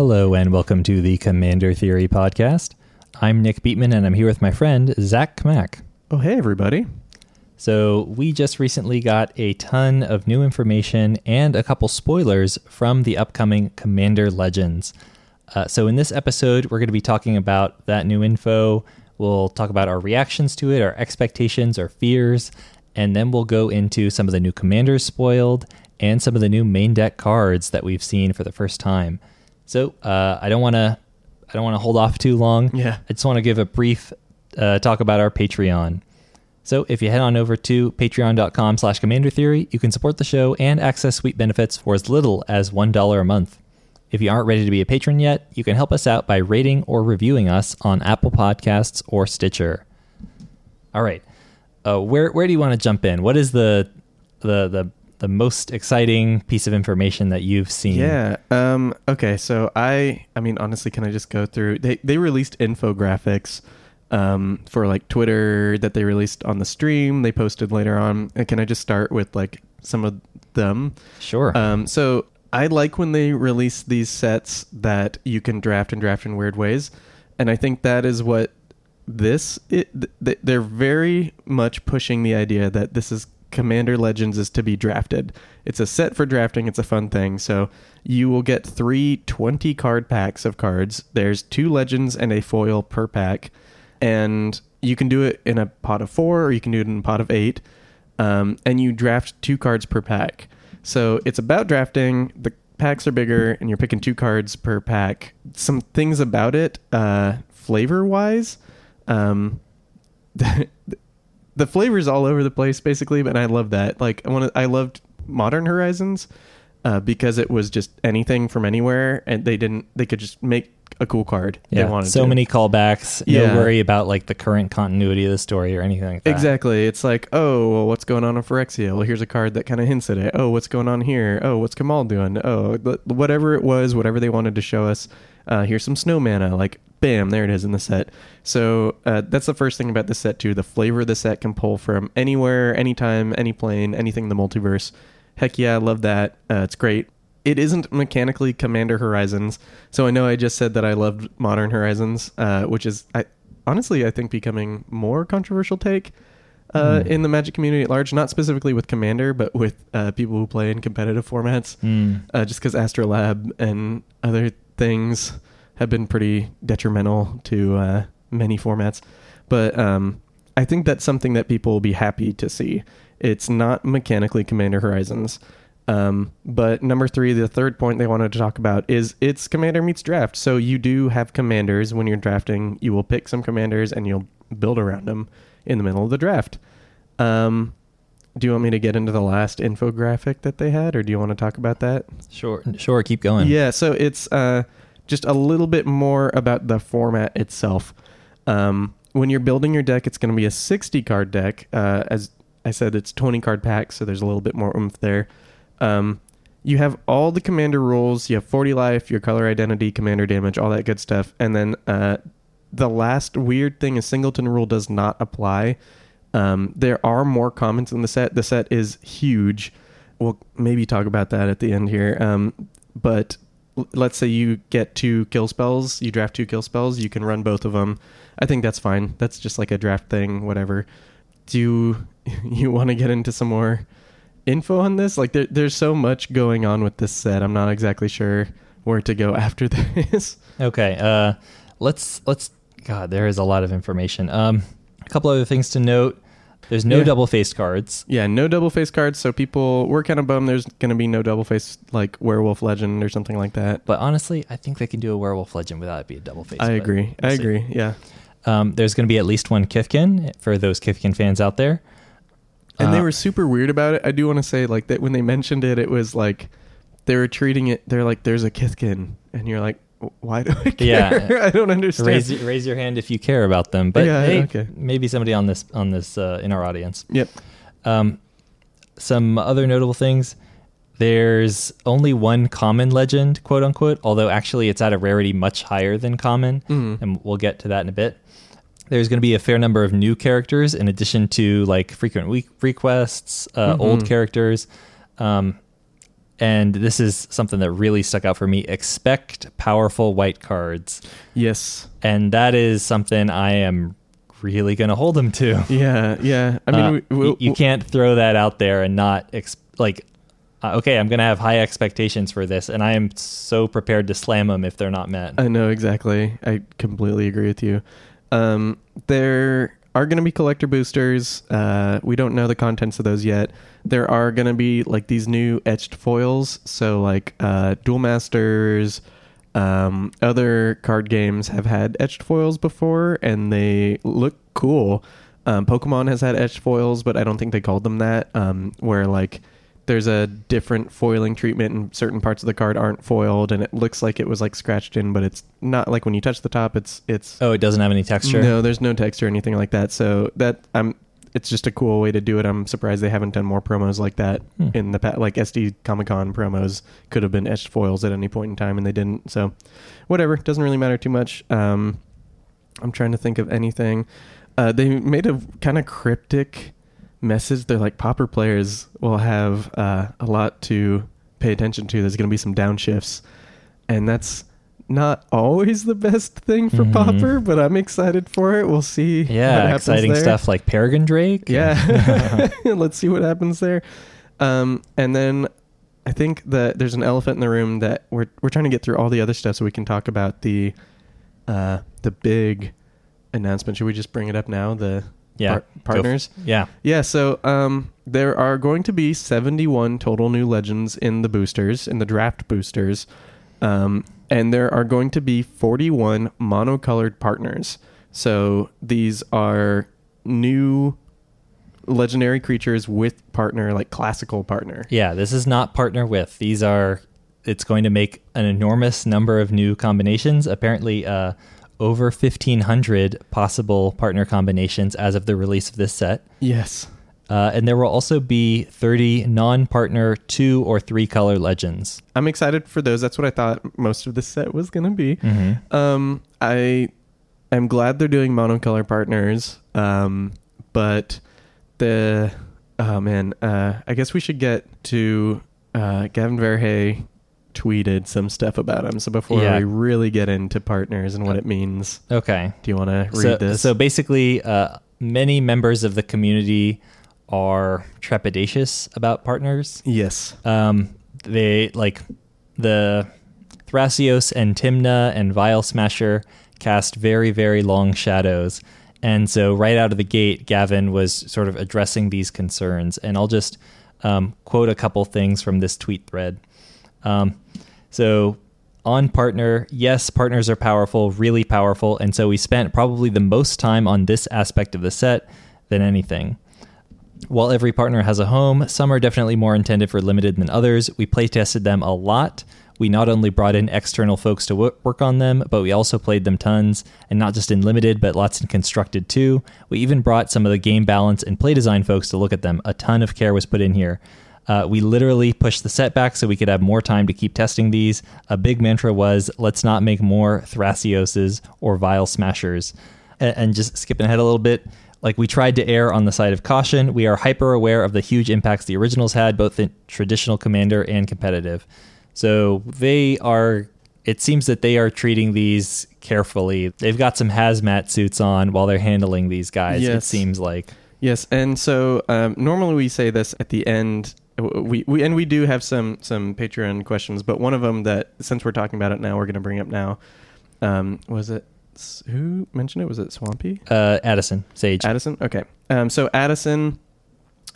Hello and welcome to the Commander Theory Podcast. I'm Nick Beatman and I'm here with my friend, Zach Mac. Oh, hey everybody. So we just recently got a ton of new information and a couple spoilers from the upcoming Commander Legends. So in this episode, we're going to be talking about that new info. We'll talk about our reactions to it, our expectations, our fears, and then we'll go into some of the new commanders spoiled and some of the new main deck cards that we've seen for the first time. So I don't want to hold off too long. Yeah. I just want to give a brief talk about our Patreon. So if you head on over to patreon.com/commandertheory, you can support the show and access sweet benefits for as little as $1 a month. If you aren't ready to be a patron yet, you can help us out by rating or reviewing us on Apple Podcasts or Stitcher. All right. Where do you want to jump in? What is the most exciting piece of information that you've seen? Yeah. Okay. So I mean, honestly, can I just go through? They released infographics for like Twitter that they released on the stream. They posted later on. And can I just start with like some of them? Sure. So I like when they release these sets that you can draft in weird ways, and I think that is what they're very much pushing the idea that this is. Commander Legends is to be drafted. It's a set for drafting. It's a fun thing. So you will get 3 20 card packs of cards. There's 2 legends and a foil per pack, and you can do it in a pot of 4 or you can do it in a pot of 8, and you draft 2 cards per pack. So it's about drafting. The packs are bigger and you're picking 2 cards per pack. Some things about it, flavor wise, the flavor's all over the place, basically, but I love that. Like, I loved Modern Horizons because it was just anything from anywhere, and they could just make a cool card. Yeah, they wanted so many callbacks. Yeah. No worry about like the current continuity of the story or anything like that. Exactly. It's like, oh, well, what's going on in Phyrexia? Well, here's a card that kind of hints at it. Oh, what's going on here? Oh, what's Kamal doing? Oh, whatever it was, whatever they wanted to show us. Here's some snow mana. Like, bam, there it is in the set. So that's the first thing about the set too. The flavor of the set can pull from anywhere, anytime, any plane, anything in the multiverse. Heck yeah, I love that. It's great. It isn't mechanically Commander Horizons. So I know I just said that I loved Modern Horizons, which is I think becoming more controversial take in the Magic community at large, not specifically with Commander, but with people who play in competitive formats, just because Astrolab and other things have been pretty detrimental to many formats. But I think that's something that people will be happy to see. It's not mechanically Commander Horizons. But number 3, the third point they wanted to talk about is it's Commander meets draft. So you do have commanders when you're drafting. You will pick some commanders and you'll build around them in the middle of the draft. Do you want me to get into the last infographic that they had, or do you want to talk about that? Sure. Keep going. Yeah. So it's just a little bit more about the format itself. When you're building your deck, it's going to be a 60 card deck. As I said, it's 20 card packs. So there's a little bit more oomph there. You have all the commander rules. You have 40 life, your color identity, commander damage, all that good stuff. And then the last weird thing is singleton rule does not apply. There are more comments in the set. The set is huge. We'll maybe talk about that at the end here. But let's say you get 2 kill spells. You draft 2 kill spells. You can run both of them. I think that's fine. That's just like a draft thing, whatever. Do you want to get into some more info on this? Like there's so much going on with this set. I'm not exactly sure where to go after this. Okay. Let's God, there is a lot of information. A couple other things to note. There's no double-faced cards. Yeah, no double-faced cards. So people were kind of bummed there's going to be no double-faced, like Werewolf Legend or something like that. But honestly, I think they can do a Werewolf Legend without it being a double-faced. I agree. Yeah. There's going to be at least one Kifkin for those Kifkin fans out there. And they were super weird about it. I do want to say, like, that when they mentioned it, it was like they were treating it. They're like, "There's a Kithkin," and you're like, "Why do I care? Yeah. I don't understand." Raise your hand if you care about them. But yeah, hey, okay. Maybe somebody on this in our audience. Yep. Some other notable things. There's only one common legend, quote unquote. Although actually, it's at a rarity much higher than common, and we'll get to that in a bit. There's going to be a fair number of new characters in addition to like frequent requests, old characters. And this is something that really stuck out for me. Expect powerful white cards. Yes. And that is something I am really going to hold him to. Yeah, yeah. I mean, you can't throw that out there and not, okay, I'm going to have high expectations for this, and I am so prepared to slam them if they're not met. I know, exactly. I completely agree with you. There are going to be collector boosters. We don't know the contents of those yet. There are going to be like these new etched foils. So like Duel Masters, other card games have had etched foils before, and they look cool. Pokemon has had etched foils, but I don't think they called them that, where like there's a different foiling treatment and certain parts of the card aren't foiled, and it looks like it was like scratched in, but it's not. Like when you touch the top, it's oh, it doesn't have any texture. No, there's no texture or anything like that. So that it's just a cool way to do it. I'm surprised they haven't done more promos like that in the past. Like SD Comic-Con promos could have been etched foils at any point in time, and they didn't. So whatever, doesn't really matter too much. I'm trying to think of anything. They made a kind of cryptic message. They're like, Pauper players will have a lot to pay attention to. There's going to be some downshifts. And that's not always the best thing for Pauper, but I'm excited for it. We'll see. Yeah, exciting stuff like Peregrine Drake. Yeah. Let's see what happens there. And then I think that there's an elephant in the room that we're trying to get through all the other stuff so we can talk about the big announcement. Should we just bring it up now? The partners. Yeah. So there are going to be 71 total new legends in the boosters, in the draft boosters. And there are going to be 41 monocolored partners. So these are new legendary creatures with partner, like classical partner. Yeah, this is not partner with. It's going to make an enormous number of new combinations. Apparently, over 1,500 possible partner combinations as of the release of this set. Yes. And there will also be 30 non-partner 2 or 3 color legends. I'm excited for those. That's what I thought most of the set was going to be. Mm-hmm. I am glad they're doing monocolor partners. But I guess we should get to Gavin Verhey tweeted some stuff about him. So before we really get into partners and what it means. Okay. Do you want to read this? So basically, many members of the community are trepidatious about partners. Yes. They like the Thrasios and Tymna and Vile Smasher cast very, very long shadows. And so right out of the gate, Gavin was sort of addressing these concerns. And I'll just quote a couple things from this tweet thread. So on partner, yes, partners are powerful, really powerful. And so we spent probably the most time on this aspect of the set than anything. While every partner has a home, some are definitely more intended for limited than others. We play tested them a lot. We not only brought in external folks to work on them, but we also played them tons, and not just in limited, but lots in constructed too. We even brought some of the game balance and play design folks to look at them. A ton of care was put in here. We literally pushed the set back so we could have more time to keep testing these. A big mantra was, let's not make more Thrasioses or Vile Smashers. And just skipping ahead a little bit, like, we tried to err on the side of caution. We are hyper aware of the huge impacts the originals had, both in traditional Commander and competitive. So it seems that they are treating these carefully. They've got some hazmat suits on while they're handling these guys, yes. It seems like. Yes, and so normally we say this at the end. We do have some Patreon questions, but one of them that, since we're talking about it now, we're going to bring up now. Was it? Who mentioned it? Was it Swampy? Addison Sage. Addison? Okay. So Addison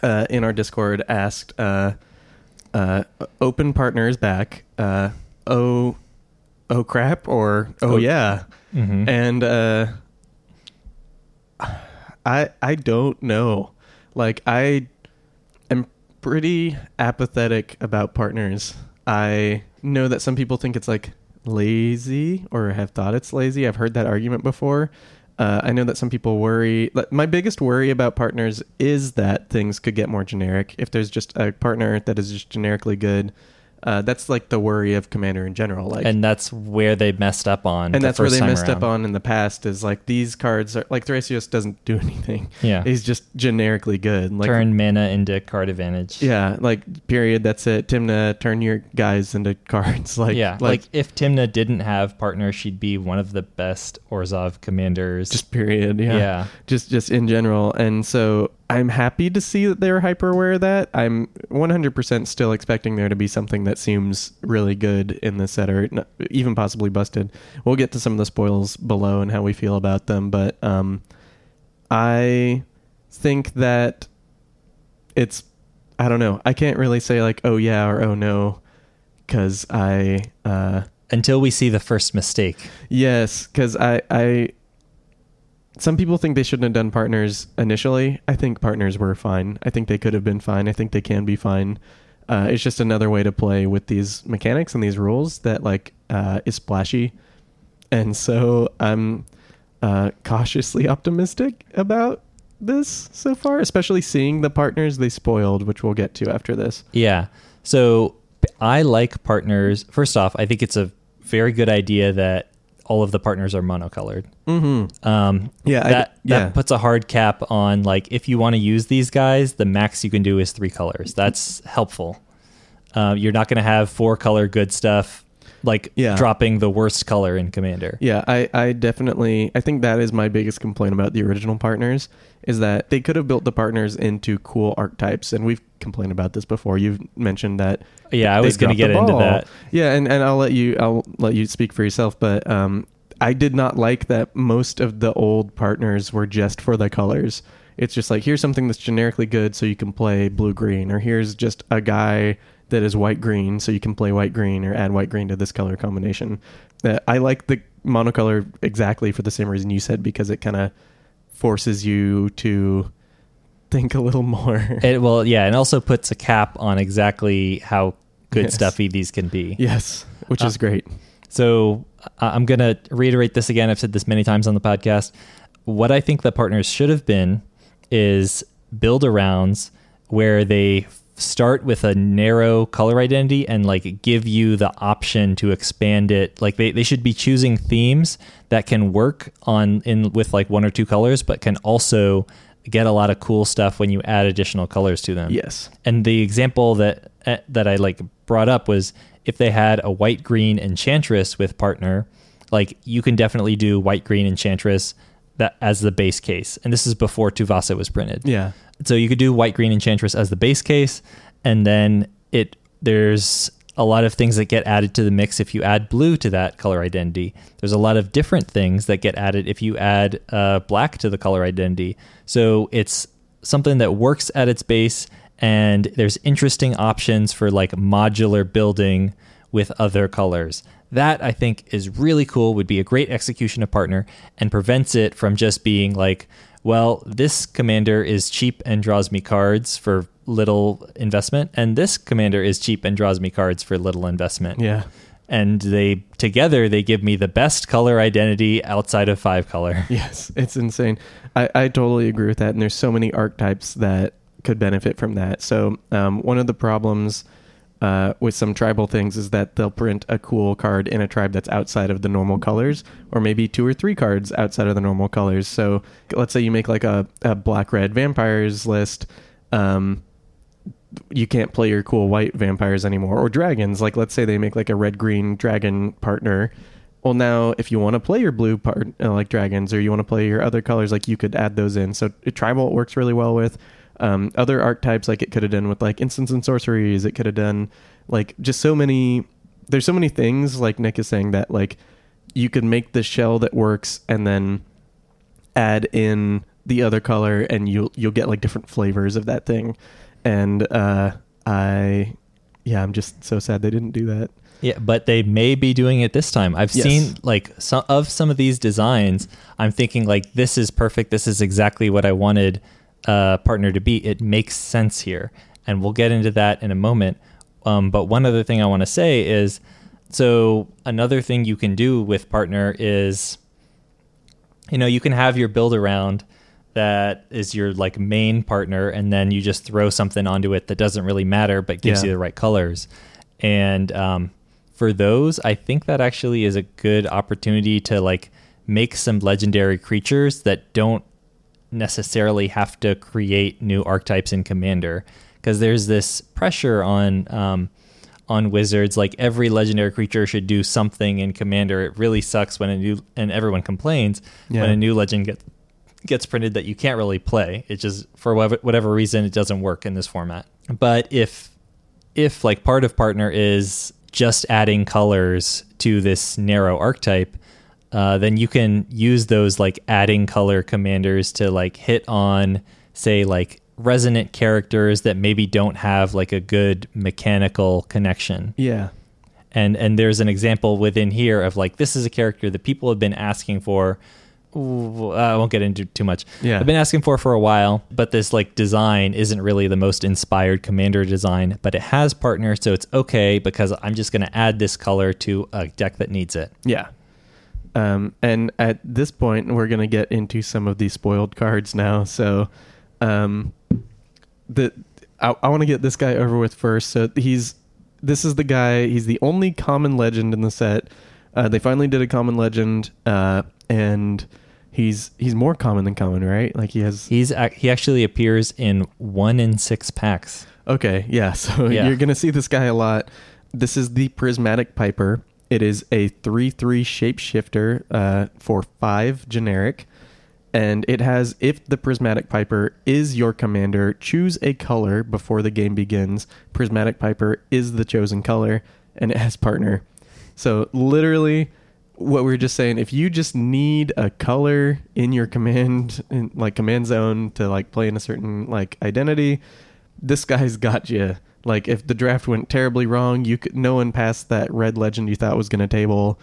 in our Discord asked, open partners back, oh crap, or oh yeah. Mm-hmm. And I don't know. Like, I am pretty apathetic about partners. I know that some people think it's like lazy, or have thought it's lazy. I've heard that argument before. I know that some people worry. My biggest worry about partners is that things could get more generic. If there's just a partner that is just generically good, That's like the worry of Commander in general. Like, and that's where they messed up on. And that's where they messed up on in the past is like these cards are like Thrasios doesn't do anything. Yeah. He's just generically good. Like, turn mana into card advantage. Yeah. Like period. That's it. Tymna, turn your guys into cards. Like, yeah. Like if Tymna didn't have partner, she'd be one of the best Orzhov commanders. Just period. Yeah. Yeah. Just in general. And so I'm happy to see that they're hyper aware of that. I'm 100% still expecting there to be something that seems really good in the set or even possibly busted. We'll get to some of the spoils below and how we feel about them. But I think that it's, I don't know. I can't really say like, oh yeah, or oh no, because until we see the first mistake. Yes, because I some people think they shouldn't have done partners initially. I think partners were fine. I think they could have been fine. I think they can be fine. It's just another way to play with these mechanics and these rules that like is splashy. And so I'm cautiously optimistic about this so far, especially seeing the partners they spoiled, which we'll get to after this. Yeah. So I like partners. First off, I think it's a very good idea that all of the partners are monocolored. Mm-hmm. That puts a hard cap on like, if you want to use these guys, the max you can do is 3 colors. That's helpful. You're not going to have 4 color good stuff, like dropping the worst color in Commander. Yeah. I think that is my biggest complaint about the original partners is that they could have built the partners into cool archetypes. And we've complained about this before. You've mentioned that. Yeah. I was going to get into that. Yeah. And I'll let you speak for yourself, but, I did not like that most of the old partners were just for the colors. It's just like, here's something that's generically good so you can play blue-green, or here's just a guy that is white-green so you can play white-green or add white-green to this color combination. I like the monocolor exactly for the same reason you said, because it kind of forces you to think a little more. And also puts a cap on exactly how good stuffy these can be. Yes, which is great. So I'm going to reiterate this again. I've said this many times on the podcast. What I think the partners should have been is build-arounds where they start with a narrow color identity and like give you the option to expand it. Like they should be choosing themes that can work with like 1 or 2 colors, but can also get a lot of cool stuff when you add additional colors to them. Yes. And the example that I like brought up was, if they had a white-green Enchantress with partner, like you can definitely do white-green Enchantress that as the base case. And this is before Tuvasa was printed. Yeah. So you could do white-green Enchantress as the base case, and then there's a lot of things that get added to the mix if you add blue to that color identity. There's a lot of different things that get added if you add black to the color identity. So it's something that works at its base, and there's interesting options for like modular building with other colors. That I think is really cool, would be a great execution of partner, and prevents it from just being like, well, this commander is cheap and draws me cards for little investment, and this commander is cheap and draws me cards for little investment. Yeah. And they together, they give me the best color identity outside of 5 color. Yes, it's insane. I totally agree with that. And there's so many archetypes that could benefit from that. So one of the problems with some tribal things is that they'll print a cool card in a tribe that's outside of the normal colors, or maybe 2 or 3 cards outside of the normal colors. So let's say you make like a black-red vampires list. You can't play your cool white vampires anymore, or dragons. Like let's say they make like a red-green dragon partner. Well, now if you want to play your blue part like dragons, or you want to play your other colors, like you could add those in. So tribal works really well with. Other archetypes, like it could have done with like instants and sorceries. It could have done like just so many. There's so many things, like Nick is saying, that like you could make the shell that works and then add in the other color, and you'll get like different flavors of that thing. And I'm just so sad they didn't do that. Yeah, but they may be doing it this time. I've seen like some of these designs. I'm thinking like, this is perfect. This is exactly what I wanted partner to be. It makes sense here, and we'll get into that in a moment. But one other thing I want to say is, so another thing you can do with partner is, you know, you can have your build around that is your like main partner, and then you just throw something onto it that doesn't really matter but gives you the right colors. And for those, I think that actually is a good opportunity to like make some legendary creatures that don't necessarily have to create new archetypes in Commander, because there's this pressure on Wizards, like every legendary creature should do something in Commander. It really sucks when a new, and everyone complains when a new legend gets printed that you can't really play. It just, for whatever reason, it doesn't work in this format. But if like part of Partner is just adding colors to this narrow archetype, then you can use those like adding color commanders to like hit on, say, like resonant characters that maybe don't have like a good mechanical connection. Yeah. And there's an example within here of like, this is a character that people have been asking for. Ooh, I won't get into too much. Yeah. I've been asking for a while, but this like design isn't really the most inspired Commander design, but it has Partner, so it's okay because I'm just going to add this color to a deck that needs it. Yeah. And at this point, we're going to get into some of these spoiled cards now. So I want to get this guy over with first. So this is the guy, he's the only common legend in the set. They finally did a common legend, and he's more common than common, right? Like he actually appears in 1 in 6 packs. Okay, yeah. So you're gonna see this guy a lot. This is the Prismatic Piper. It is a 3/3 shapeshifter for 5 generic, and it has, if the Prismatic Piper is your commander, choose a color before the game begins. Prismatic Piper is the chosen color, and it has Partner. So literally what we were just saying, if you just need a color in your command zone to like play in a certain like identity, this guy's got you. Like if the draft went terribly wrong, no one passed that red legend you thought was going to table,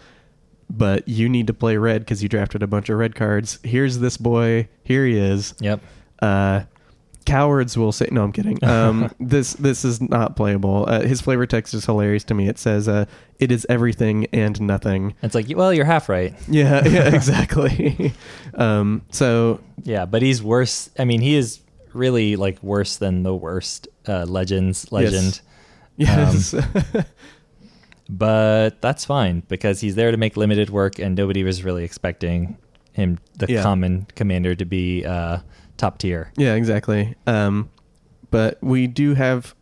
but you need to play red because you drafted a bunch of red cards. Here's this boy. Here he is. Yep. Cowards will say, no, I'm kidding. This is not playable. His flavor text is hilarious to me. It says, it is everything and nothing. It's like, well, you're half right. Yeah, exactly. Yeah, but he's worse. I mean, he is really like worse than the worst legend. Yes. But that's fine because he's there to make limited work, and nobody was really expecting him, the common commander, to be top tier. Yeah, exactly. But we do have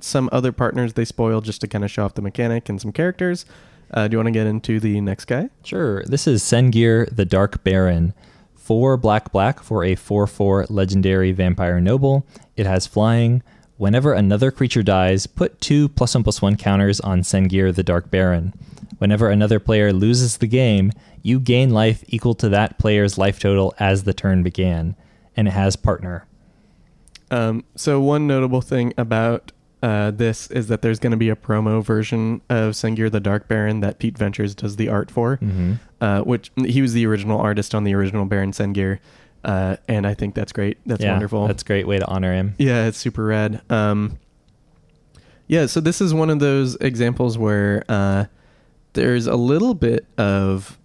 some other partners they spoil just to kind of show off the mechanic and some characters. Do you want to get into the next guy? Sure. This is Sengir the Dark Baron. 4 black for a 4/4 legendary vampire noble. It has flying. Whenever another creature dies, put 2 +1/+1 counters on Sengir the Dark Baron. Whenever another player loses the game, you gain life equal to that player's life total as the turn began. And it has Partner. So one notable thing about this is that there's going to be a promo version of Sengir the Dark Baron that Pete Ventures does the art for, which he was the original artist on the original Baron Sengir. And I think that's great. That's wonderful. That's a great way to honor him. Yeah, it's super rad. So this is one of those examples where there's a little bit of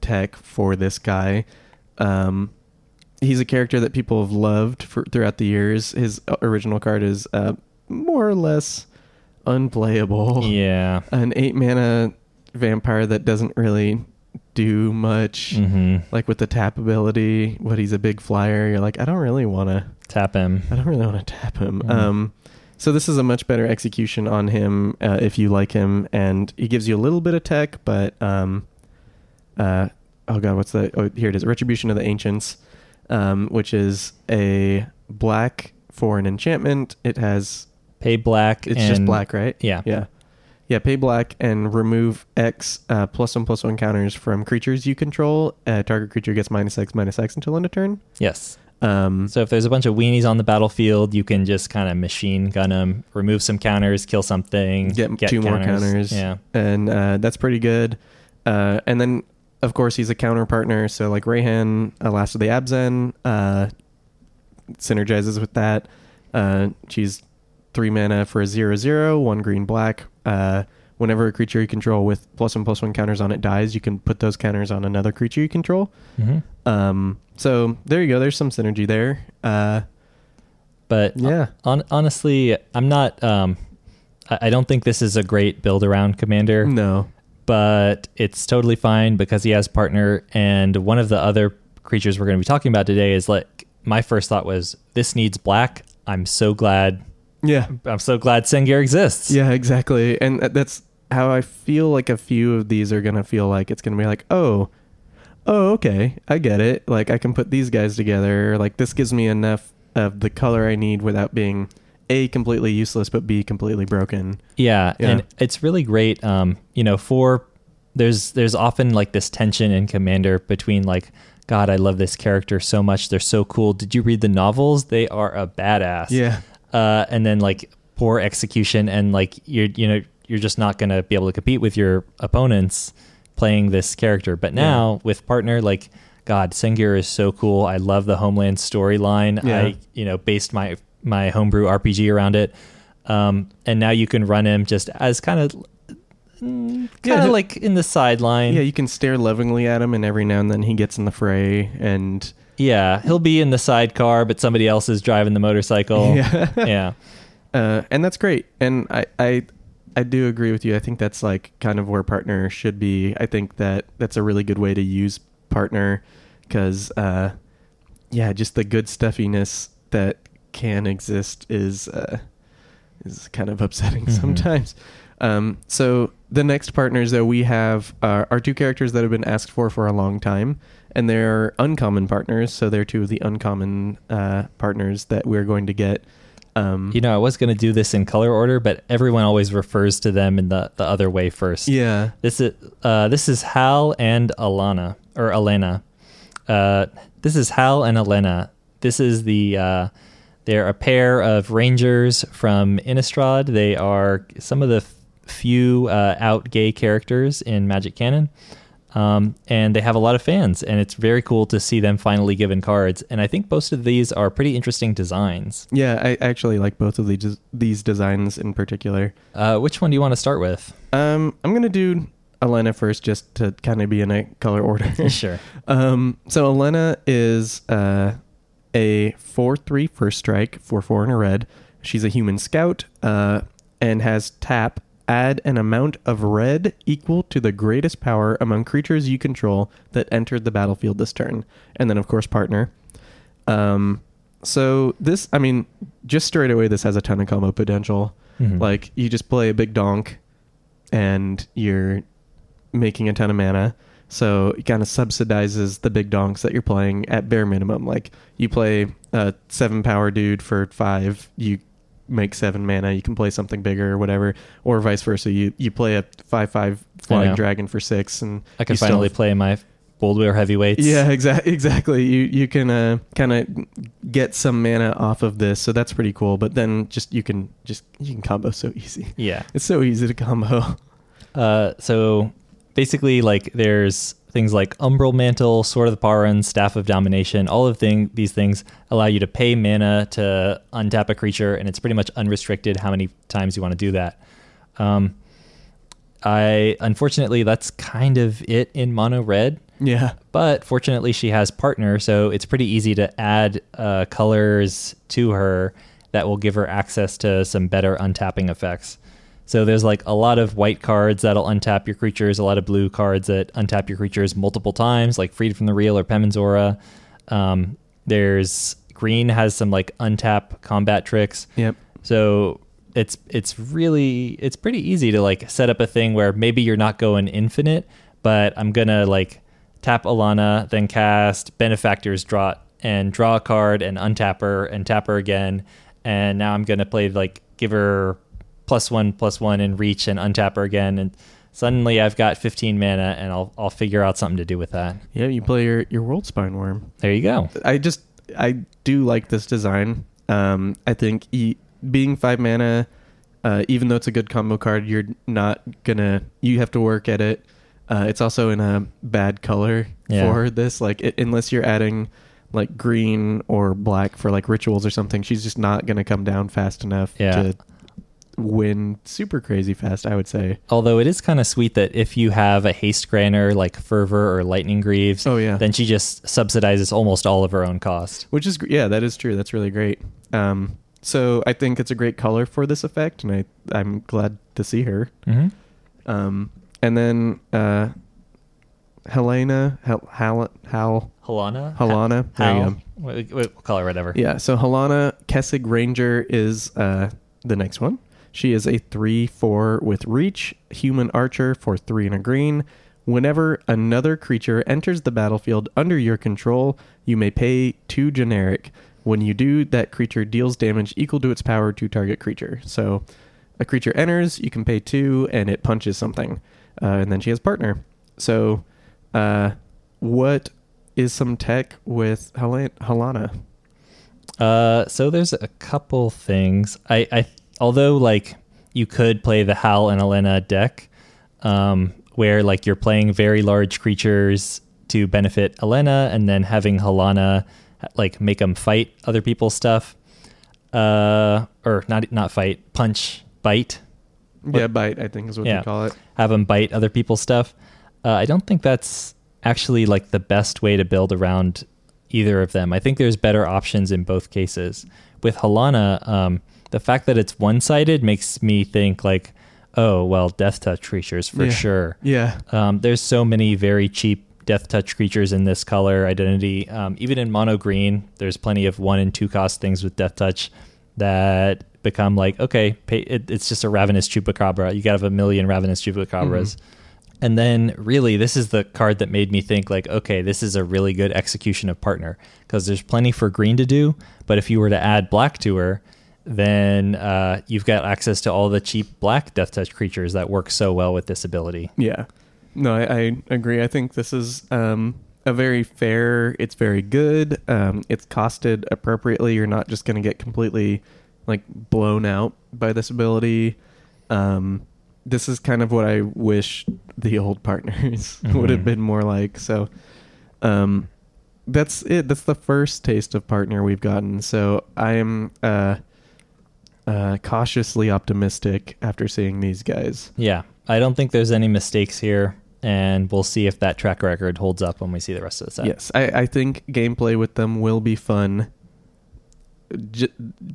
tech for this guy. He's a character that people have loved throughout the years. His original card is more or less unplayable. Yeah. An 8-mana vampire that doesn't really do much. Mm-hmm. Like with the tap ability, he's a big flyer. You're like, I don't really want to tap him. Mm-hmm. So this is a much better execution on him if you like him. And he gives you a little bit of tech, but... here it is. Retribution of the Ancients. Which is a black for an enchantment. It has... Pay black. It's just black, right? Yeah. Yeah, pay black and remove X +1/+1 counters from creatures you control. Target creature gets -X, -X until end of turn. Yes. So if there's a bunch of weenies on the battlefield, you can just kind of machine gun them, remove some counters, kill something. Get 2 counters. More counters. Yeah. And that's pretty good. And then... Of course, he's a counter partner, so like Rayhan, Last of the Abzan, synergizes with that. She's 3 mana for a 0/0, 1 green/black. Whenever a creature you control with +1/+1 counters on it dies, you can put those counters on another creature you control. Mm-hmm. So there you go. There's some synergy there. But honestly, I'm not... I don't think this is a great build around Commander. No. But it's totally fine because he has partner. And one of the other creatures we're going to be talking about today is like, my first thought was, this needs black. I'm so glad. Yeah. I'm so glad Sengir exists. Yeah, exactly. And that's how I feel like a few of these are going to feel like it's going to be like, oh, okay, I get it. Like, I can put these guys together. Like, this gives me enough of the color I need without being A, completely useless, but B, completely broken. Yeah. And it's really great. There's often like this tension in Commander between like, God, I love this character so much. They're so cool. Did you read the novels? They are a badass. Yeah. And then like poor execution, and like you're just not going to be able to compete with your opponents playing this character. But now with partner, like, God, Sengir is so cool. I love the Homeland storyline. Yeah. I based my homebrew RPG around it. And now you can run him just as kind of like in the sideline. Yeah. You can stare lovingly at him, and every now and then he gets in the fray, and yeah, he'll be in the sidecar, but somebody else is driving the motorcycle. Yeah. Yeah. And that's great. And I do agree with you. I think that's like kind of where partner should be. I think that that's a really good way to use partner because, just the good stuffiness that can exist is kind of upsetting sometimes. So the next partners that we have are two characters that have been asked for a long time, and they're uncommon partners. So they're two of the uncommon partners that we're going to get. I was going to do this in color order, but everyone always refers to them in the other way first. Yeah. This is Hal and Alana, or Elena. This is Hal and Elena. This is they're a pair of rangers from Innistrad. They are some of the few out gay characters in Magic canon. And they have a lot of fans, and it's very cool to see them finally given cards. And I think most of these are pretty interesting designs. Yeah, I actually like both of these designs in particular. Which one do you want to start with? I'm going to do Elena first, just to kind of be in a color order. Sure. So Elena is a 4/3 first strike, 4/4 and a red. She's a human scout and has tap. Add an amount of red equal to the greatest power among creatures you control that entered the battlefield this turn. And then, of course, partner. So this, I mean, just straight away, this has a ton of combo potential. Mm-hmm. Like, you just play a big donk, and you're making a ton of mana. So it kind of subsidizes the big donks that you're playing at bare minimum. Like, you play a 7-power dude for 5, you make 7 mana, you can play something bigger or whatever, or vice versa. You play a 5/5 flying dragon for 6, and I can finally play my Boldware heavyweights. Yeah, exactly. You can kind of get some mana off of this, so that's pretty cool. But then you can combo so easy. Yeah, it's so easy to combo. So basically, like, there's things like Umbral Mantle, Sword of the Paruns, Staff of Domination. All of these things allow you to pay mana to untap a creature, and it's pretty much unrestricted how many times you want to do that. Unfortunately, that's kind of it in mono red. Yeah. But fortunately, she has partner, so it's pretty easy to add colors to her that will give her access to some better untapping effects. So there's like a lot of white cards that'll untap your creatures, a lot of blue cards that untap your creatures multiple times, like Freed from the Real or Pemon's Aura. There's green has some like untap combat tricks. Yep. So it's pretty easy to like set up a thing where maybe you're not going infinite, but I'm gonna like tap Alana, then cast Benefactor's Draught and draw a card and untap her and tap her again, and now I'm gonna play like give her +1/+1 and reach and untap her again, and suddenly I've got 15 mana, and I'll figure out something to do with that. Yeah, you play your World Spine Worm. There you go. I do like this design. I think being 5 mana, even though it's a good combo card, you're not gonna. You have to work at it. It's also in a bad color for this, like unless you're adding like green or black for like rituals or something. She's just not gonna come down fast enough to win super crazy fast, I would say. Although it is kind of sweet that if you have a haste granner like Fervor or Lightning Greaves, then she just subsidizes almost all of her own cost, which is that is true. That's really great. So I think it's a great color for this effect, and I'm glad to see her. Mm-hmm. And then Halana. We'll call her whatever. Yeah, so Halana Kessig Ranger is the next one. She is a 3/4 with reach, human archer for 3 and a green. Whenever another creature enters the battlefield under your control, you may pay 2 generic. When you do, that creature deals damage equal to its power to target creature. So a creature enters, you can pay 2, and it punches something. And then she has partner. So what is some tech with Halana? So there's a couple things. I although, like, you could play the Hal and Halana deck, where, like, you're playing very large creatures to benefit Halana, and then having Halana, like, make them fight other people's stuff. Or not fight, punch, bite. Yeah, bite, I think is what they call it. Have them bite other people's stuff. I don't think that's actually, like, the best way to build around either of them. I think there's better options in both cases. With Halana, the fact that it's one-sided makes me think, like, oh, well, Death Touch creatures for sure. Yeah. There's so many very cheap Death Touch creatures in this color identity. Even in mono green, there's plenty of 1 and 2 cost things with Death Touch that become like, okay, it's just a Ravenous Chupacabra. You got to have a million Ravenous Chupacabras. Mm-hmm. And then really, this is the card that made me think, like, okay, this is a really good execution of partner, because there's plenty for green to do. But if you were to add black to her, then you've got access to all the cheap black Death Touch creatures that work so well with this ability. Yeah. No, I agree. I think this is a very fair, it's very good. It's costed appropriately. You're not just going to get completely, like, blown out by this ability. This is kind of what I wish the old partners would have been more like. So that's it. That's the first taste of partner we've gotten. So I am cautiously optimistic after seeing these guys. Yeah. I don't think there's any mistakes here, and we'll see if that track record holds up when we see the rest of the set. Yes, I think gameplay with them will be fun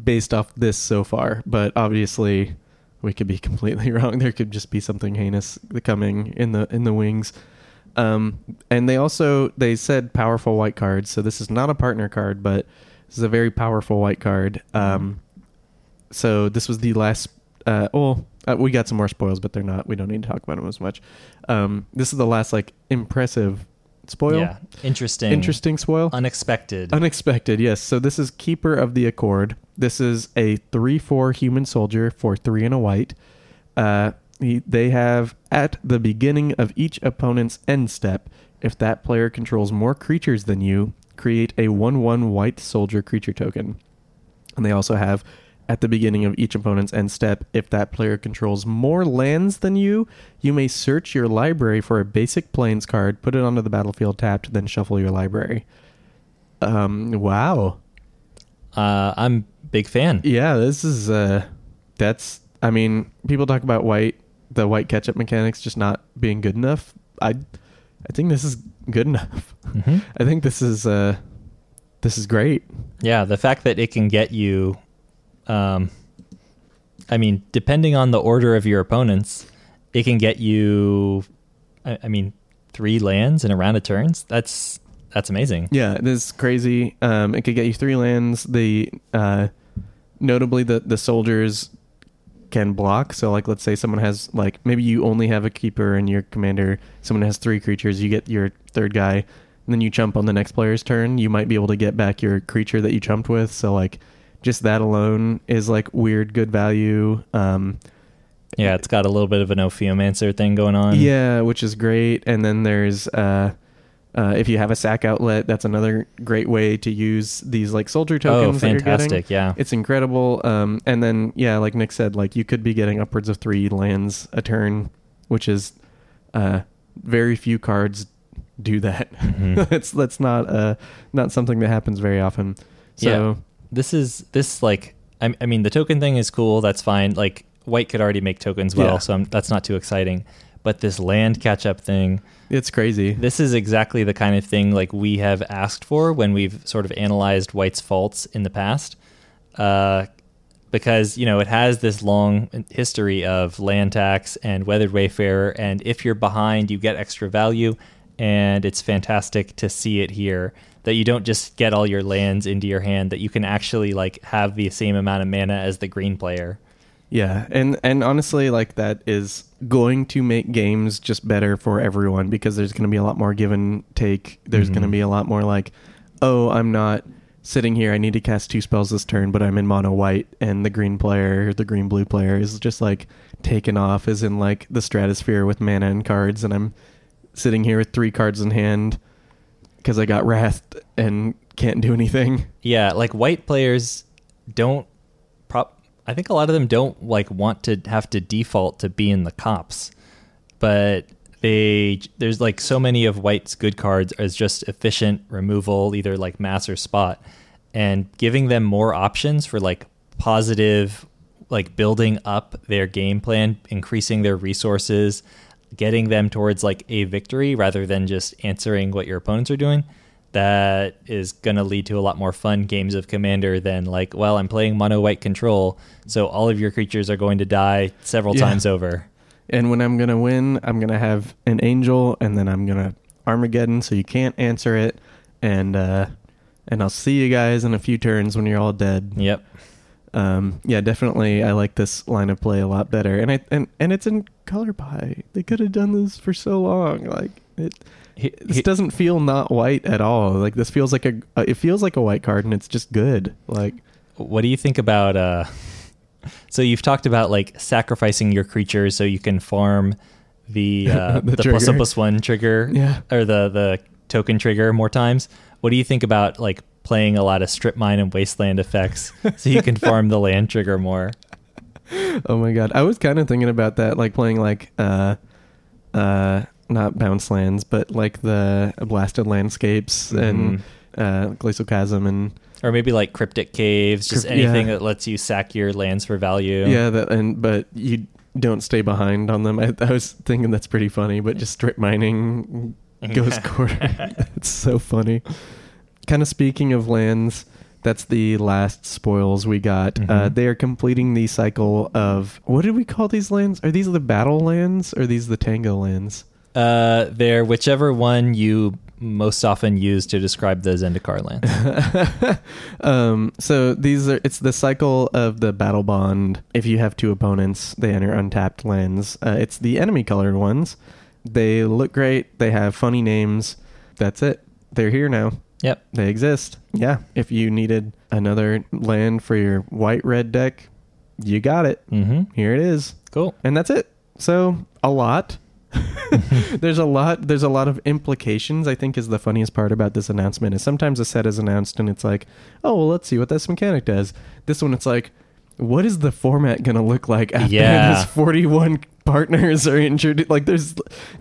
based off this so far, but obviously we could be completely wrong. There could just be something heinous coming in the wings. And they said powerful white cards, so this is not a partner card, but this is a very powerful white card. So this was the last... we got some more spoils, but they're not. We don't need to talk about them as much. This is the last, like, impressive spoil. Yeah, interesting spoil. Unexpected, yes. So this is Keeper of the Accord. This is a 3/4 human soldier for 3 and a white. They have, at the beginning of each opponent's end step, if that player controls more creatures than you, create a 1/1 white soldier creature token. And they also have... At the beginning of each opponent's end step, if that player controls more lands than you, you may search your library for a basic plains card, put it onto the battlefield tapped, then shuffle your library. Wow. I'm a big fan. Yeah, this is... people talk about the white catch-up mechanics just not being good enough. I think this is good enough. Mm-hmm. I think this is great. Yeah, the fact that it can get you... depending on the order of your opponents, it can get you, 3 lands in a round of turns. That's amazing. Yeah, this is crazy. It could get you 3 lands. Notably the soldiers can block. So, like, let's say someone has, like, maybe you only have a keeper and your commander, someone has 3 creatures, you get your third guy, and then you chump on the next player's turn. You might be able to get back your creature that you chumped with. So, like, just that alone is, like, weird, good value. Yeah, it's got a little bit of an Ophiomancer thing going on. Yeah, which is great. And then there's, if you have a sack outlet, that's another great way to use these, like, soldier tokens. Oh, fantastic, yeah. It's incredible. And then, yeah, like Nick said, like, you could be getting upwards of 3 lands a turn, which is very few cards do that. Mm-hmm. That's not something that happens very often. So... Yeah. The token thing is cool. That's fine. Like, white could already make tokens well, so that's not too exciting. But this land catch-up thing... It's crazy. This is exactly the kind of thing, like, we have asked for when we've sort of analyzed white's faults in the past. because, you know, it has this long history of land tax and Weathered Wayfarer, and if you're behind, you get extra value, and it's fantastic to see it here, that you don't just get all your lands into your hand, that you can actually, like, have the same amount of mana as the green player. Yeah, and honestly, like, that is going to make games just better for everyone, because there's going to be a lot more give and take. There's going to be a lot more, like, oh, I'm not sitting here, I need to cast two spells this turn, but I'm in mono white, and the green player, the green blue player is just like taken off, is in like the stratosphere with mana and cards, and I'm sitting here with three cards in hand because I got wrathed and can't do anything. Yeah, like white players don't I think a lot of them don't like want to have to default to be in the cops, but there's like so many of white's good cards as just efficient removal, either like mass or spot, and giving them more options for like positive, like building up their game plan, increasing their resources, getting them towards like a victory rather than just answering what your opponents are doing. That is going to lead to a lot more fun games of Commander than like, well, I'm playing mono white control, so all of your creatures are going to die several times over. And when I'm going to win, I'm going to have an angel, and then I'm going to Armageddon, so you can't answer it. And I'll see you guys in a few turns when you're all dead. Yep. Yeah, definitely. I like this line of play a lot better. And I it's in color pie. They could have done this for so long. Like this doesn't feel not white at all. Like this feels like it feels like a white card, and it's just good. Like, what do you think about So you've talked about like sacrificing your creatures so you can farm the +1/+1 trigger, or the token trigger more times. What do you think about like playing a lot of strip mine and wasteland effects so you can farm the land trigger more? Oh my god, I was kind of thinking about that, like playing like not bounce lands, but like the blasted landscapes and Glacial Chasm and. Or maybe like Cryptic Caves, just anything that lets you sack your lands for value. Yeah, but you don't stay behind on them. I was thinking that's pretty funny, but just strip mining Ghost Quarter. It's so funny. Kind of speaking of lands, that's the last spoils we got. They are completing the cycle of, what did we call these lands? Are these the battle lands, or are these the tango lands? They're whichever one you most often used to describe the Zendikar lands. So it's the cycle of the battle bond. If you have two opponents, they enter untapped lands. It's the enemy colored ones. They look great. They have funny names. That's it. They're here now. Yep. They exist. Yeah. If you needed another land for your white-red deck, you got it. Mm-hmm. Here it is. Cool. And that's it. So a lot. There's a lot of implications, I think, is the funniest part about this announcement. Is sometimes a set is announced and it's like, oh, well, let's see what this mechanic does. This one, it's like, what is the format going to look like after this 41 partners are introduced? Like, it's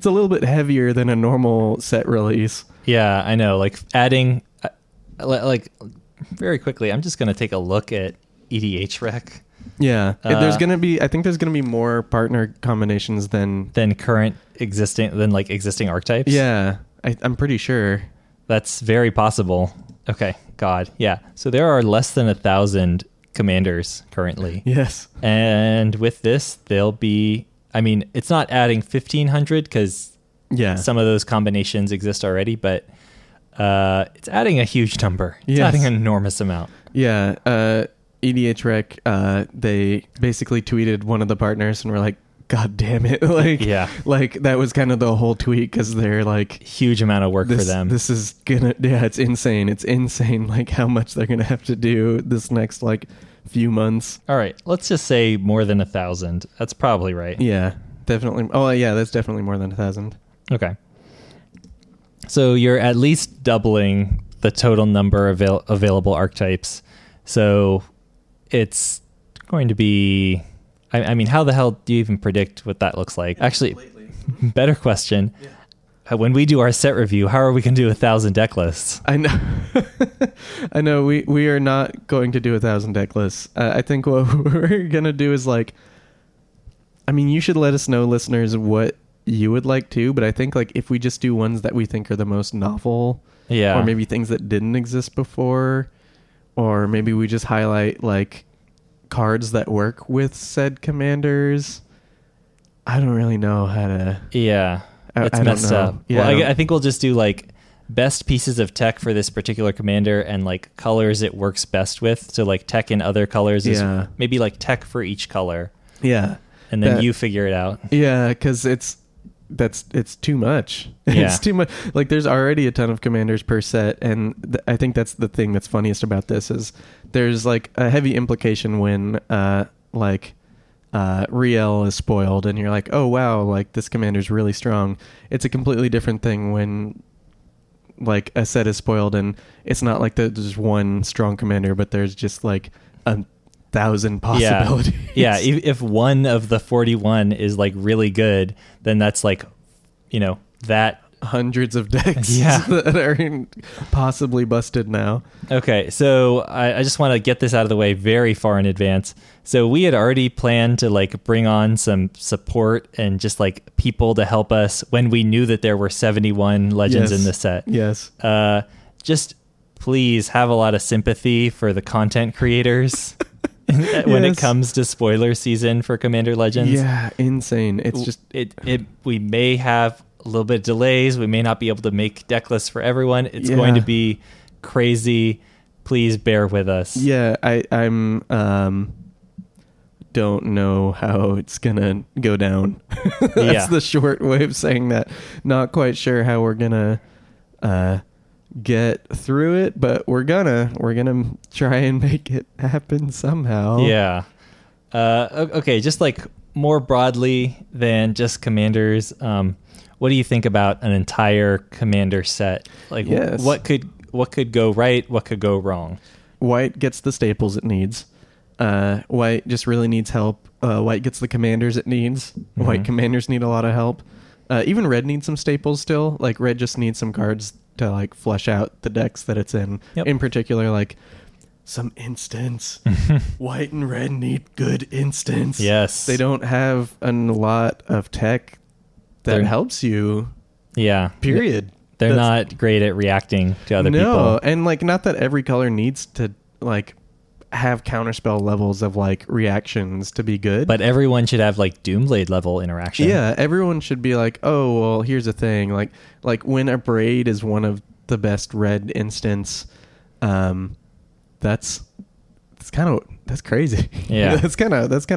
a little bit heavier than a normal set release. Yeah, I know. Like, adding, like, very quickly, I'm just going to take a look at EDH Rec. Yeah, there's going to be more partner combinations than current existing, than like existing archetypes. Yeah, I'm pretty sure that's very possible. Okay, God, yeah. So there are less than 1,000 commanders currently. Yes, and with this, there'll be. I mean, it's not adding 1,500 because some of those combinations exist already, but it's adding a huge number. It's adding an enormous amount. Yeah. EDH Rec, they basically tweeted one of the partners and were like, God damn it. Like that was kind of the whole tweet, because they're like, huge amount of work for them. This is gonna, it's insane. It's insane, like how much they're gonna have to do this next like few months. All right, let's just say more than 1,000. That's probably right. Yeah, definitely. Oh yeah, that's definitely more than 1,000. Okay. So you're at least doubling the total number of available archetypes. So it's going to be, I mean, how the hell do you even predict what that looks like? Actually, better question. Yeah. When we do our set review, how are we going to do 1,000 deck lists? I know. I know we are not going to do 1,000 deck lists. I think what we're going to do is like, I mean, you should let us know, listeners, what you would like to, but I think like if we just do ones that we think are the most novel, or maybe things that didn't exist before, or maybe we just highlight like cards that work with said commanders, I don't really know how to... Yeah, it's messed up. Yeah. Well, I think we'll just do like best pieces of tech for this particular commander and like colors it works best with. So like tech in other colors is maybe like tech for each color. Yeah. And then you figure it out. Yeah, because it's too much. Yeah. It's too much. Like there's already a ton of commanders per set. And I think that's the thing that's funniest about this is there's like a heavy implication when Riel is spoiled and you're like, oh wow, like this commander's really strong. It's a completely different thing when like a set is spoiled and it's not like there's one strong commander, but there's just like a 1,000 possibilities. Yeah. If one of the 41 is like really good, then that's like, you know, that hundreds of decks that are possibly busted now. Okay. So I just want to get this out of the way very far in advance. So we had already planned to like bring on some support and just like people to help us when we knew that there were 71 legends in the set. Yes. Just please have a lot of sympathy for the content creators. When it comes to spoiler season for Commander Legends. Yeah, insane. It's just... We may have a little bit of delays. We may not be able to make deck lists for everyone. It's going to be crazy. Please bear with us. Yeah, I'm... don't know how it's gonna go down. That's the short way of saying that. Not quite sure how we're gonna... get through it, but we're gonna try and make it happen somehow. Okay, just like more broadly than just commanders, what do you think about an entire commander set? Like what could go right, what could go wrong? White gets the staples it needs. White just really needs help. White gets the commanders it needs. Mm-hmm. White commanders need a lot of help. Even red needs some staples still. Like red just needs some cards to like flesh out the decks that it's in. Yep. In particular, like some instants. White and red need good instants. Yes. They don't have a lot of tech that helps you. Yeah. Period. They're not great at reacting to other people. No, and like not that every color needs to like have counterspell levels of like reactions to be good, but everyone should have like Doomblade level interaction. Yeah, everyone should be like, oh well, here's the thing, like when a braid is one of the best red instants, that's crazy. Yeah. that's kind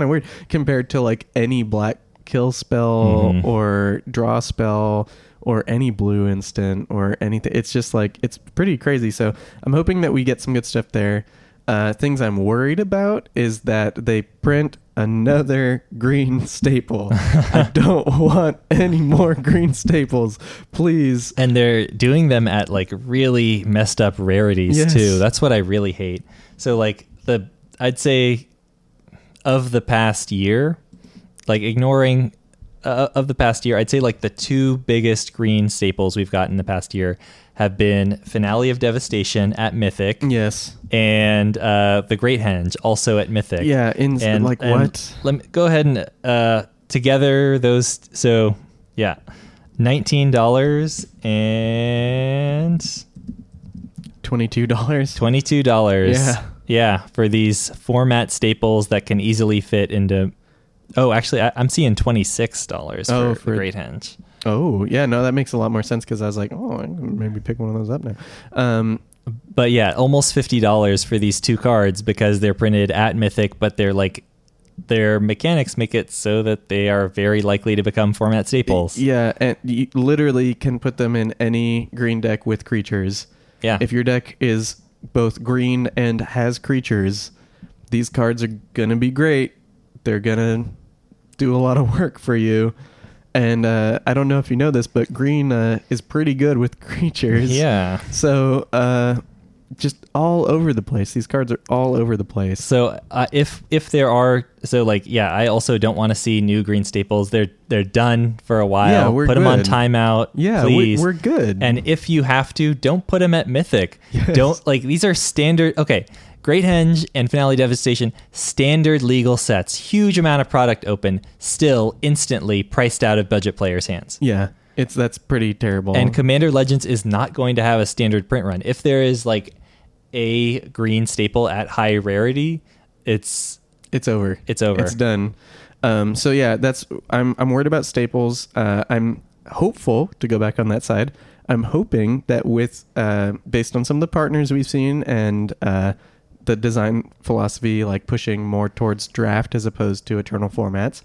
of weird compared to like any black kill spell, mm-hmm. or draw spell, or any blue instant or anything. It's just like, it's pretty crazy. So I'm hoping that we get some good stuff there. Things I'm worried about is that they print another green staple. I don't want any more green staples, please. And they're doing them at like really messed up rarities too. That's what I really hate. So like I'd say of the past year, like ignoring of the past year, I'd say like the two biggest green staples we've gotten in the past year have been Finale of Devastation at Mythic. Yes. And The Great Henge, also at Mythic. Yeah, what? Let me go ahead and together those... So, yeah. $19 and... $22. Yeah. Yeah, for these format staples that can easily fit into... Oh, actually, I'm seeing $26 for The Great Henge. Oh, yeah, no, that makes a lot more sense because I was like, oh, I can maybe pick one of those up now. But yeah, almost $50 for these two cards because they're printed at Mythic, but they're like, their mechanics make it so that they are very likely to become format staples. Yeah, and you literally can put them in any green deck with creatures. Yeah. If your deck is both green and has creatures, these cards are going to be great. They're going to do a lot of work for you. And I don't know if you know this, but green is pretty good with creatures. Yeah. So just all over the place. These cards are all over the place. So if there are... So, like, yeah, I also don't want to see new green staples. They're done for a while. Yeah, we're put good. Them on timeout, yeah, please. We're good. And if you have to, don't put them at Mythic. Yes. Don't... Like, these are standard... Okay. Great Henge and Finale Devastation, standard legal sets, huge amount of product open, still instantly priced out of budget players' hands. Yeah, that's pretty terrible. And Commander Legends is not going to have a standard print run. If there is like a green staple at high rarity, it's It's over. It's over. It's done. So yeah, that's I'm worried about staples. I'm hopeful to go back on that side. I'm hoping that with based on some of the partners we've seen and the design philosophy, like pushing more towards draft as opposed to eternal formats,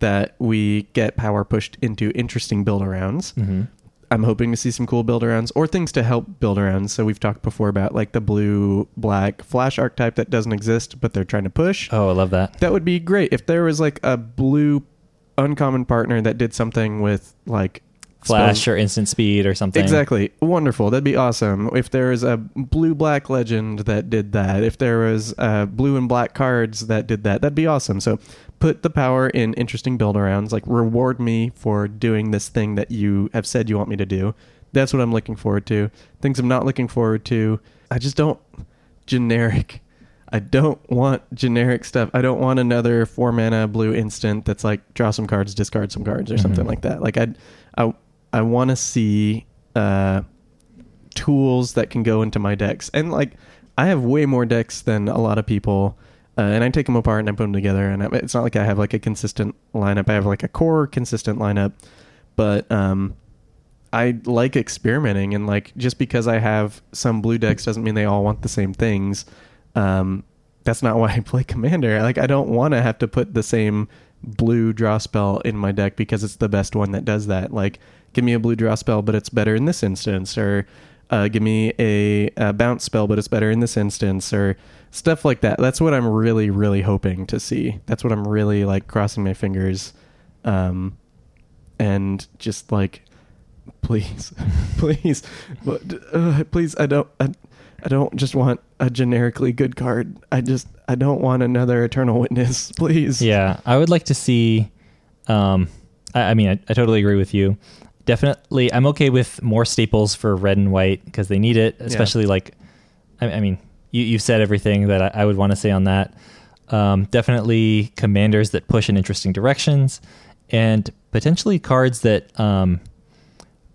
that we get power pushed into interesting build arounds. Mm-hmm. I'm hoping to see some cool build arounds or things to help build arounds. So we've talked before about like the blue black flash archetype that doesn't exist, but they're trying to push. Oh, I love that. That would be great if there was like a blue uncommon partner that did something with like flash or instant speed or something. Exactly. Wonderful. That'd be awesome. If there is a blue black legend that did that, if there was blue and black cards that did that, that'd be awesome. So put the power in interesting build arounds, like reward me for doing this thing that you have said you want me to do. That's what I'm looking forward to. Things I'm not looking forward to. I just don't generic. I don't want generic stuff. I don't want another 4-mana blue instant that's like draw some cards, discard some cards or mm-hmm. something like that. Like I want to see tools that can go into my decks. And like I have way more decks than a lot of people, and I take them apart and I put them together. And it's not like I have like a consistent lineup. I have like a core consistent lineup, but I like experimenting. And like just because I have some blue decks doesn't mean they all want the same things. That's not why I play Commander. Like I don't want to have to put the same blue draw spell in my deck because it's the best one that does that. Like give me a blue draw spell, but it's better in this instance, or give me a bounce spell, but it's better in this instance, or stuff like that. That's what I'm really, really hoping to see. That's what I'm really like crossing my fingers. And just like, please, please, please. I don't just want a generically good card. I don't want another Eternal Witness, please. Yeah, I would like to see, I mean, I totally agree with you. Definitely, I'm okay with more staples for red and white because they need it, especially like, I mean, you've said everything that I would want to say on that. Definitely commanders that push in interesting directions and potentially cards that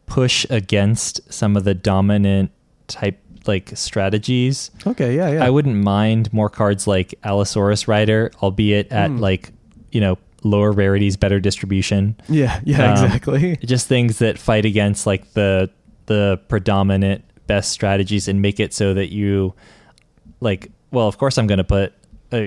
push against some of the dominant type like strategies. Okay, yeah, yeah. I wouldn't mind more cards like Allosaurus Rider, albeit at like, you know, lower rarities, better distribution. Yeah, yeah, exactly. Just things that fight against like the predominant best strategies and make it so that you like, well, of course I'm going to put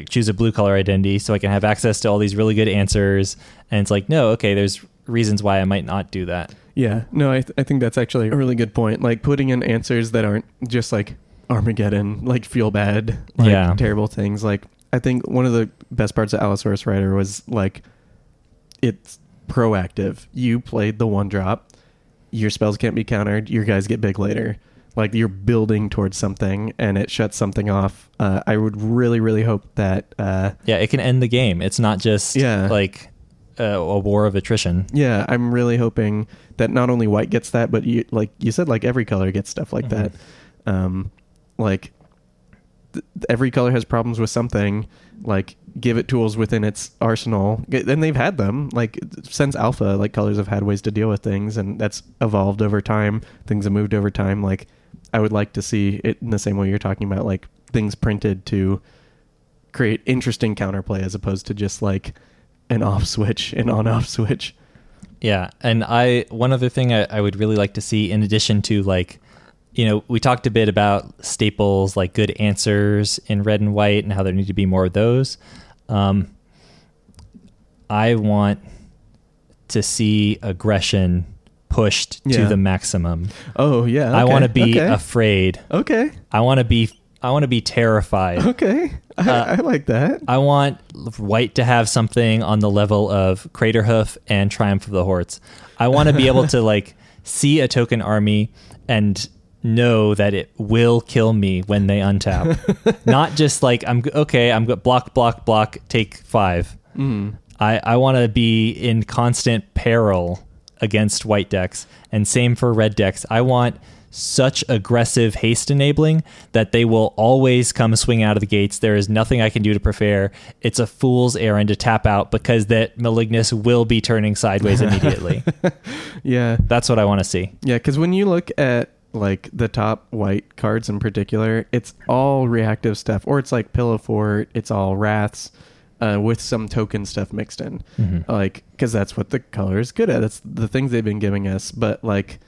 choose a blue color identity so I can have access to all these really good answers. And it's like, no, okay, there's reasons why I might not do that. Yeah, no, I think that's actually a really good point. Like putting in answers that aren't just like Armageddon, like feel bad, like terrible things. Like I think one of the best parts of Allosaurus Rider was like it's proactive. You played the one drop. Your spells can't be countered. Your guys get big later. Like you're building towards something and it shuts something off. I would really, really hope that... it can end the game. It's not just like... a war of attrition. Yeah, I'm really hoping that not only white gets that, but you, like you said, like every color gets stuff like mm-hmm. that. Like every color has problems with something. Like give it tools within its arsenal, and they've had them. Like since Alpha, like colors have had ways to deal with things, and that's evolved over time. Things have moved over time. Like I would like to see it in the same way you're talking about, like things printed to create interesting counterplay as opposed to just like an off switch, an on off switch. Yeah. And one other thing I would really like to see, in addition to like, you know, we talked a bit about staples, like good answers in red and white and how there need to be more of those. I want to see aggression pushed to the maximum. Oh yeah. Okay. I want to be afraid. Okay. I want to be terrified. Okay. I like that. I want white to have something on the level of Craterhoof and Triumph of the Hordes. I want to be able to like see a token army and know that it will kill me when they untap. Not just like, I'm going to block, take 5. Mm. I want to be in constant peril against white decks, and same for red decks. I want such aggressive haste enabling that they will always come swing out of the gates. There is nothing I can do to prepare. It's a fool's errand to tap out because that Malignus will be turning sideways immediately. Yeah. That's what I want to see. Yeah, because when you look at like the top white cards in particular, it's all reactive stuff, or it's like Pillow Fort, it's all Wraths. with some token stuff mixed in, like, because that's what the color is good at. That's the things they've been giving us. But like,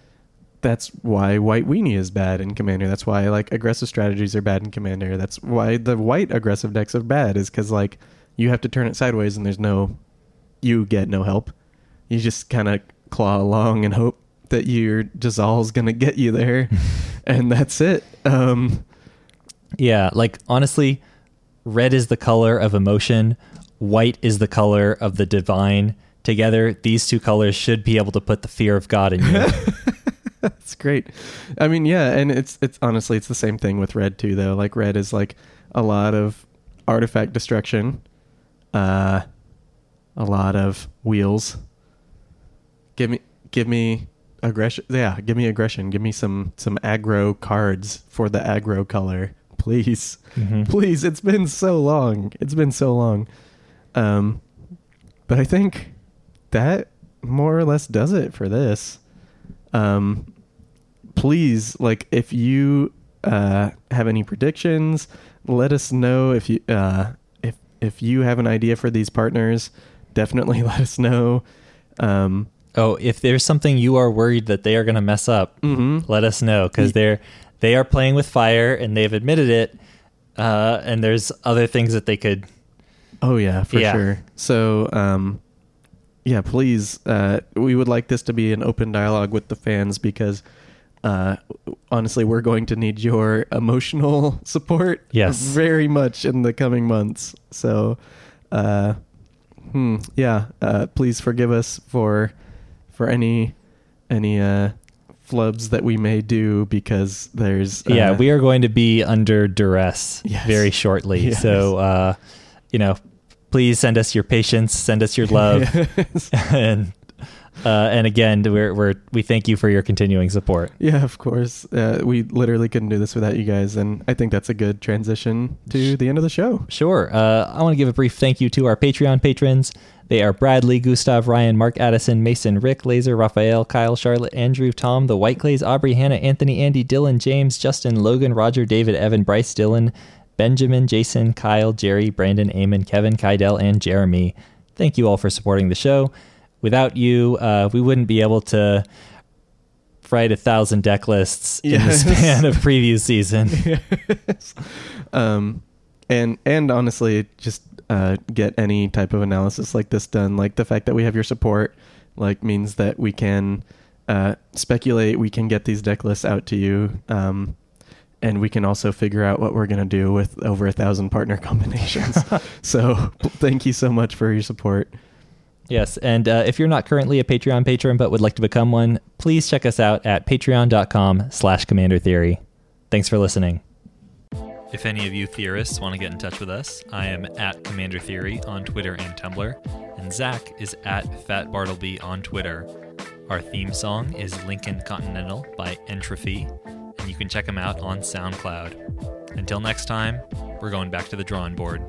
that's why white weenie is bad in Commander. That's why like aggressive strategies are bad in Commander. That's why the white aggressive decks are bad, is because like you have to turn it sideways and there's no, you get no help. You just kind of claw along and hope that your Dissolve's gonna get you there, and that's it. Yeah, like honestly, red is the color of emotion. White is the color of the divine. Together, these two colors should be able to put the fear of God in you. That's great. I mean, yeah, and it's honestly, it's the same thing with red too, though. Like red is like a lot of artifact destruction, a lot of wheels. Give me aggression. Yeah, give me aggression. Give me some aggro cards for the aggro color. Please, please. It's been so long. But I think that more or less does it for this. Please, like, if you have any predictions, let us know. If you if you have an idea for these partners, definitely let us know. Oh, if there's something you are worried that they are going to mess up, let us know, because they are playing with fire and they've admitted it, and there's other things that they could. Oh yeah, for sure. So, yeah, please, we would like this to be an open dialogue with the fans, because honestly, we're going to need your emotional support very much in the coming months. So, please forgive us for any flubs that we may do, because there's we are going to be under duress very shortly. So please send us your patience, send us your love. And again, we thank you for your continuing support. Yeah, of course. We literally couldn't do this without you guys, and I think that's a good transition to the end of the show. Sure. I want to give a brief thank you to our Patreon patrons. They are Bradley, Gustav, Ryan, Mark, Addison, Mason, Rick, Laser, Raphael, Kyle, Charlotte, Andrew, Tom, The Whiteclays, Aubrey, Hannah, Anthony, Andy, Dylan, James, Justin, Logan, Roger, David, Evan, Bryce, Dylan, Benjamin, Jason, Kyle, Jerry, Brandon, Eamon, Kevin, Kydell, and Jeremy. Thank you all for supporting the show. Without you, we wouldn't be able to write 1,000 deck lists in the span of previous season. And honestly, just get any type of analysis like this done. Like the fact that we have your support, like, means that we can speculate, we can get these deck lists out to you, and we can also figure out what we're going to do with over 1,000 partner combinations. So thank you so much for your support. Yes, and if you're not currently a Patreon patron but would like to become one, please check us out at patreon.com/Commander Theory. Thanks for listening. If any of you theorists want to get in touch with us, I am at Commander Theory on Twitter and Tumblr, and Zach is at Fat Bartleby on Twitter. Our theme song is Lincoln Continental by Entropy, and you can check them out on SoundCloud. Until next time, we're going back to the drawing board.